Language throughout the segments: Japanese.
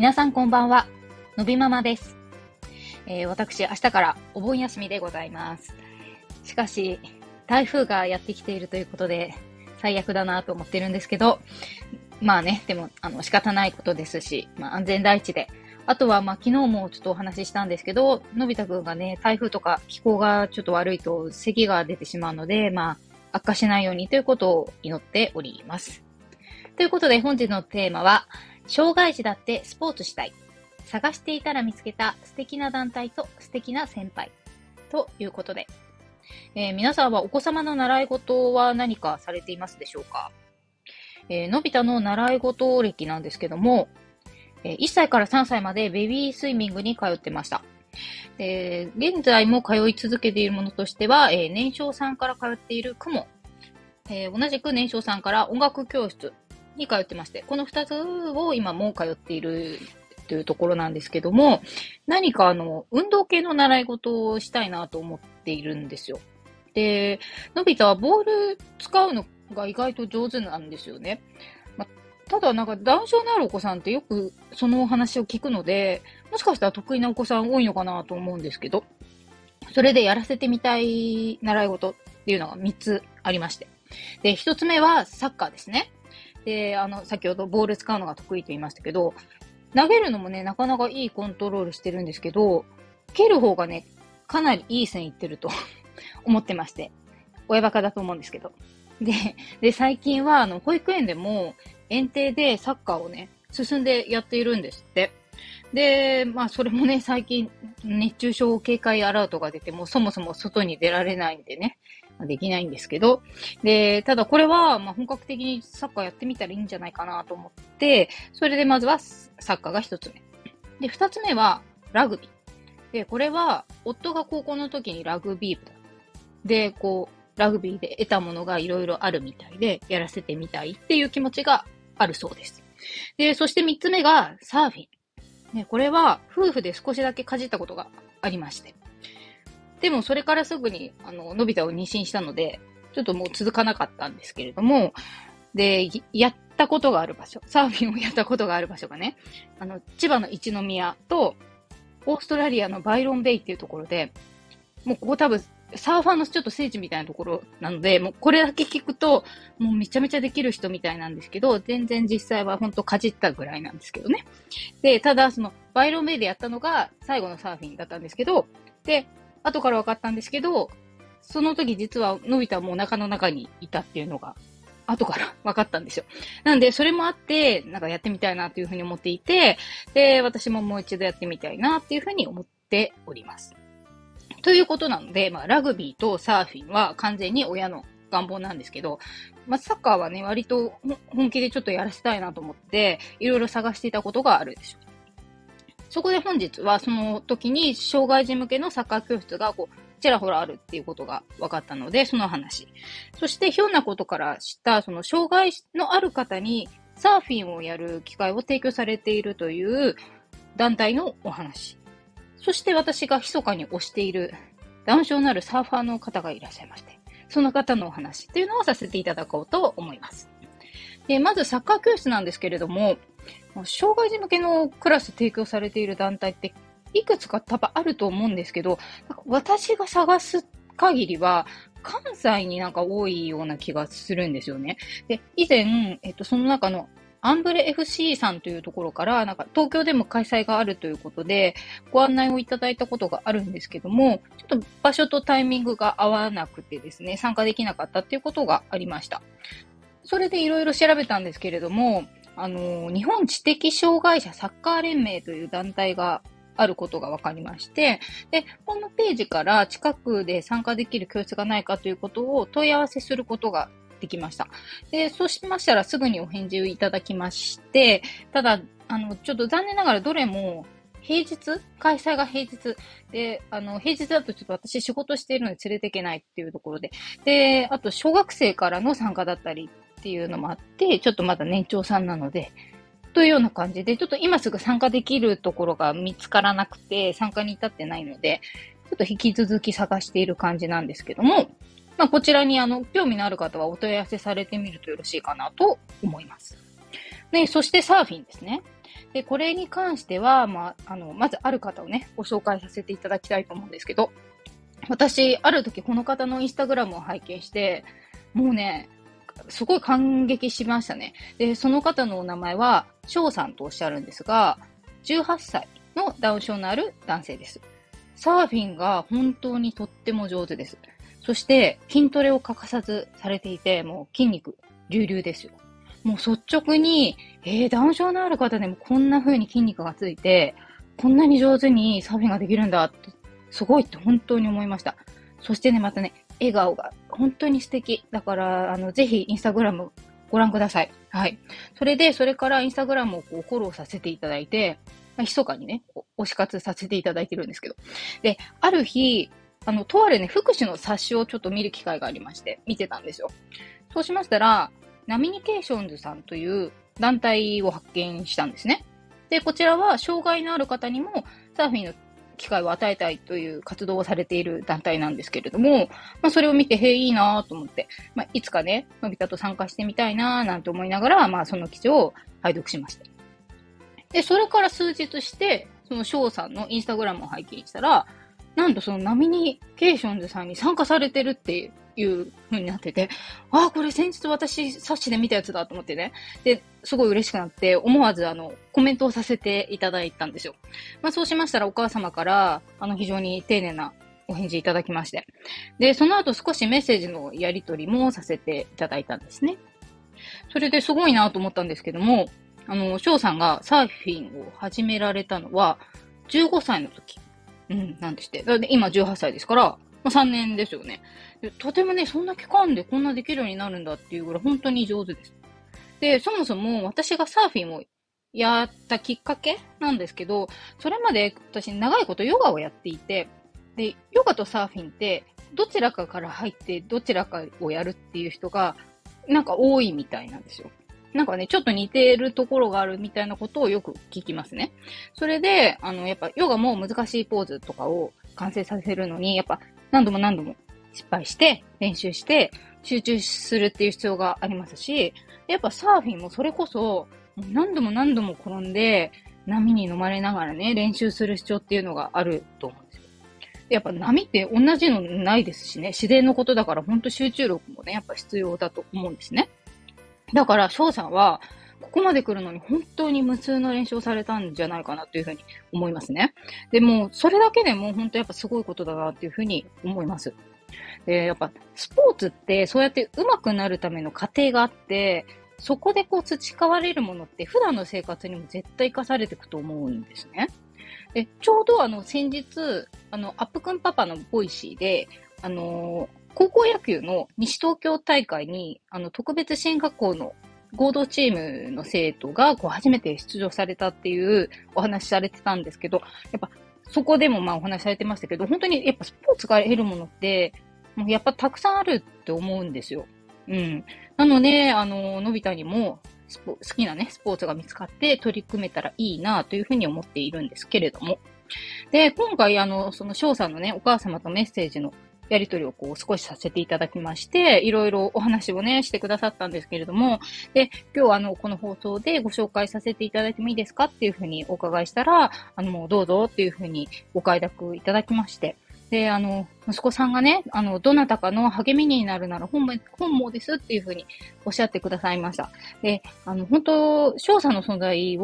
皆さんこんばんは、のびママです。私、明日からお盆休みでございます。しかし台風がやってきているということで最悪だなと思ってるんですけど、まあね、でも仕方ないことですし、安全第一で、あとは昨日もちょっとお話ししたんですけど、のび太くんがね、台風とか気候がちょっと悪いと咳が出てしまうので、悪化しないようにということを祈っております。ということで、本日のテーマは障害児だってスポーツしたい、探していたら見つけた素敵な団体と素敵な先輩ということで、皆さんはお子様の習い事は何かされていますでしょうか？のび太の習い事歴なんですけども、1歳から3歳までベビースイミングに通ってました。現在も通い続けているものとしては、年少さんから通っているクモ、同じく年少さんから音楽教室に通ってまして、この2つを今も通っているというところなんですけども、何か運動系の習い事をしたいなと思っているんですよ。で、のび太はボール使うのが意外と上手なんですよね。ただ男性のあるお子さんってよくそのお話を聞くので、もしかしたら得意なお子さん多いのかなと思うんですけど、それでやらせてみたい習い事っていうのが3つありまして、で、1つ目はサッカーですね。で、先ほどボール使うのが得意と言いましたけど、投げるのもね、なかなかいいコントロールしてるんですけど、蹴る方がね、かなりいい線いってると思ってまして、親バカだと思うんですけど。で、最近は保育園でも園庭でサッカーをね、進んでやっているんですって。で、それもね、最近熱中症警戒アラートが出て、もうそもそも外に出られないんでね、できないんですけど、で、ただこれは本格的にサッカーやってみたらいいんじゃないかなと思って、それでまずはサッカーが一つ目で、二つ目はラグビーで、これは夫が高校の時にラグビー部で、ラグビーで得たものがいろいろあるみたいで、やらせてみたいっていう気持ちがあるそうです。で、そして三つ目がサーフィン、ね、これは夫婦で少しだけかじったことがありまして、でもそれからすぐにのび太を妊娠したので、ちょっともう続かなかったんですけれども、で、やったことがある場所、サーフィンをやったことがある場所がね、千葉の一宮とオーストラリアのバイロンベイっていうところで、もうここ多分サーファーのちょっと聖地みたいなところなので、もうこれだけ聞くともうめちゃめちゃできる人みたいなんですけど、全然実際は本当かじったぐらいなんですけどね。で、ただバイロンベイでやったのが最後のサーフィンだったんですけど、で、後から分かったんですけど、その時実はのび太はもうお腹の中にいたっていうのが後から分かったんですよ。なんでそれもあって、やってみたいなというふうに思っていて、で、私ももう一度やってみたいなっていうふうに思っております。ということなので、ラグビーとサーフィンは完全に親の願望なんですけど、サッカーはね、割と本気でちょっとやらせたいなと思って、いろいろ探していたことがあるでしょう。そこで本日はその時に障害児向けのサッカー教室がちらほらあるっていうことが分かったので、その話。そしてひょんなことから知った、障害のある方にサーフィンをやる機会を提供されているという団体のお話。そして私が密かに推しているダウン症のあるサーファーの方がいらっしゃいまして、その方のお話というのをさせていただこうと思います。で、まずサッカー教室なんですけれども、障害児向けのクラス提供されている団体っていくつか多分あると思うんですけど、私が探す限りは関西に多いような気がするんですよね。で、以前、その中のアンブレ FC さんというところから、東京でも開催があるということでご案内をいただいたことがあるんですけども、ちょっと場所とタイミングが合わなくてですね、参加できなかったということがありました。それでいろいろ調べたんですけれども、日本知的障害者サッカー連盟という団体があることが分かりまして、で、ホームページから近くで参加できる教室がないかということを問い合わせすることができました。で、そうしましたらすぐにお返事をいただきまして、ただちょっと残念ながらどれも平日、開催が平日で、平日だとちょっと私仕事しているので連れていけないっていうところで、で、あと小学生からの参加だったりっていうのもあって、ちょっとまだ年長さんなのでというような感じで、ちょっと今すぐ参加できるところが見つからなくて、参加に至ってないので、ちょっと引き続き探している感じなんですけども、こちらに興味のある方はお問い合わせされてみるとよろしいかなと思います。で、そしてサーフィンですね。で、これに関しては、まずある方をね、ご紹介させていただきたいと思うんですけど、私、ある時この方のインスタグラムを拝見して、もうね、すごい感激しましたね。で、その方のお名前は、翔さんとおっしゃるんですが、18歳のダウン症のある男性です。サーフィンが本当にとっても上手です。そして、筋トレを欠かさずされていて、もう筋肉、隆々ですよ。もう率直に、ダウン症のある方でもこんな風に筋肉がついて、こんなに上手にサーフィンができるんだって、すごいって本当に思いました。そしてね、またね、笑顔が本当に素敵。だから、ぜひインスタグラムご覧ください。はい。それからインスタグラムをこうフォローさせていただいて、密かにね、推し活させていただいてるんですけど。で、ある日、とあるね、福祉の冊子をちょっと見る機会がありまして、見てたんですよ。そうしましたら、ナミニケーションズさんという団体を発見したんですね。で、こちらは障害のある方にもサーフィンの機会を与えたいという活動をされている団体なんですけれども、それを見て、いいなと思って、いつかね、のび太と参加してみたいななんて思いながら、その記事を拝読しました。で、それから数日して、その翔さんのインスタグラムを拝見したら、なんとそのナミニケーションズさんに参加されてるっていう風になってて、これ先日私冊子で見たやつだと思ってね。で、すごい嬉しくなって、思わずコメントをさせていただいたんですよ。そうしましたらお母様から、非常に丁寧なお返事いただきまして。で、その後少しメッセージのやり取りもさせていただいたんですね。それですごいなと思ったんですけども、翔さんがサーフィンを始められたのは、15歳の時。なんですって。今18歳ですから、3年ですよね。とてもね、そんな期間でこんなできるようになるんだっていうぐらい本当に上手です。で、そもそも私がサーフィンをやったきっかけなんですけど、それまで私長いことヨガをやっていて、で、ヨガとサーフィンってどちらかから入ってどちらかをやるっていう人がなんか多いみたいなんですよ。なんかね、ちょっと似てるところがあるみたいなことをよく聞きますね。それで、やっぱヨガも難しいポーズとかを完成させるのに、やっぱ何度も失敗して、練習して、集中するっていう必要がありますし、やっぱサーフィンもそれこそ、何度も転んで、波に飲まれながらね、練習する必要っていうのがあると思うんですよ。やっぱ波って同じのないですしね、自然のことだから本当集中力もね、やっぱ必要だと思うんですね。だから、翔さんは、ここまで来るのに本当に無数の練習をされたんじゃないかなというふうに思いますね。でも、それだけでも本当やっぱすごいことだなというふうに思います。で、やっぱ、スポーツってそうやって上手くなるための過程があって、そこで培われるものって普段の生活にも絶対活かされていくと思うんですね。で、ちょうど先日、アップくんパパのボイシーで、高校野球の西東京大会に、特別支援学校の合同チームの生徒が、初めて出場されたっていうお話されてたんですけど、やっぱ、そこでもお話されてましたけど、本当にやっぱスポーツから得るものって、もうやっぱたくさんあるって思うんですよ。なので、のび太にも、好きなね、スポーツが見つかって取り組めたらいいなというふうに思っているんですけれども。で、今回、その翔さんのね、お母様とメッセージのやり取りを少しさせていただきまして、いろいろお話をね、してくださったんですけれども、で、今日この放送でご紹介させていただいてもいいですかっていうふうにお伺いしたら、もうどうぞっていうふうにご快諾いただきまして、で、息子さんがね、どなたかの励みになるなら本望ですっていうふうにおっしゃってくださいました。で、本当、翔さんの存在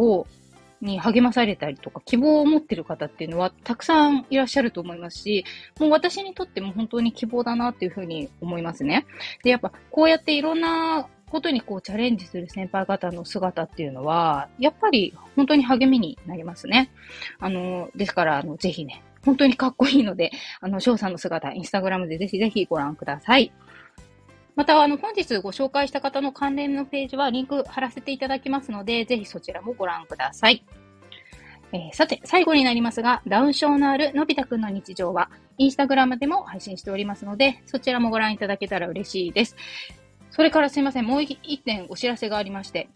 に励まされたりとか希望を持っている方っていうのはたくさんいらっしゃると思いますし、もう私にとっても本当に希望だなっていうふうに思いますね。で、やっぱこうやっていろんなことにチャレンジする先輩方の姿っていうのは、やっぱり本当に励みになりますね。ですから、ぜひね、本当にかっこいいので、翔さんの姿、インスタグラムでぜひぜひご覧ください。また、本日ご紹介した方の関連のページはリンク貼らせていただきますので、ぜひそちらもご覧ください。さて、最後になりますが、ダウン症のあるのび太くんの日常は、インスタグラムでも配信しておりますので、そちらもご覧いただけたら嬉しいです。それからすいません、もう一点お知らせがありまして、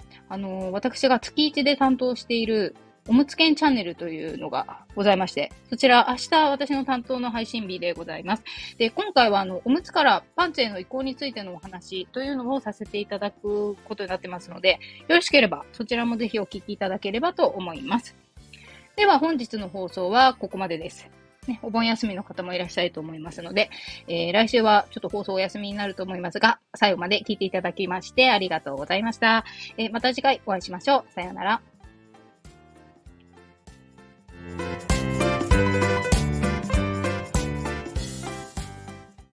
私が月1で担当しているおむつけんチャンネルというのがございまして、そちら明日私の担当の配信日でございます。で、今回はおむつからパンツへの移行についてのお話というのをさせていただくことになってますので、よろしければそちらもぜひお聞きいただければと思います。では本日の放送はここまでです。お盆休みの方もいらっしゃると思いますので、来週はちょっと放送お休みになると思いますが、最後まで聞いていただきましてありがとうございました。また次回お会いしましょう。さようなら。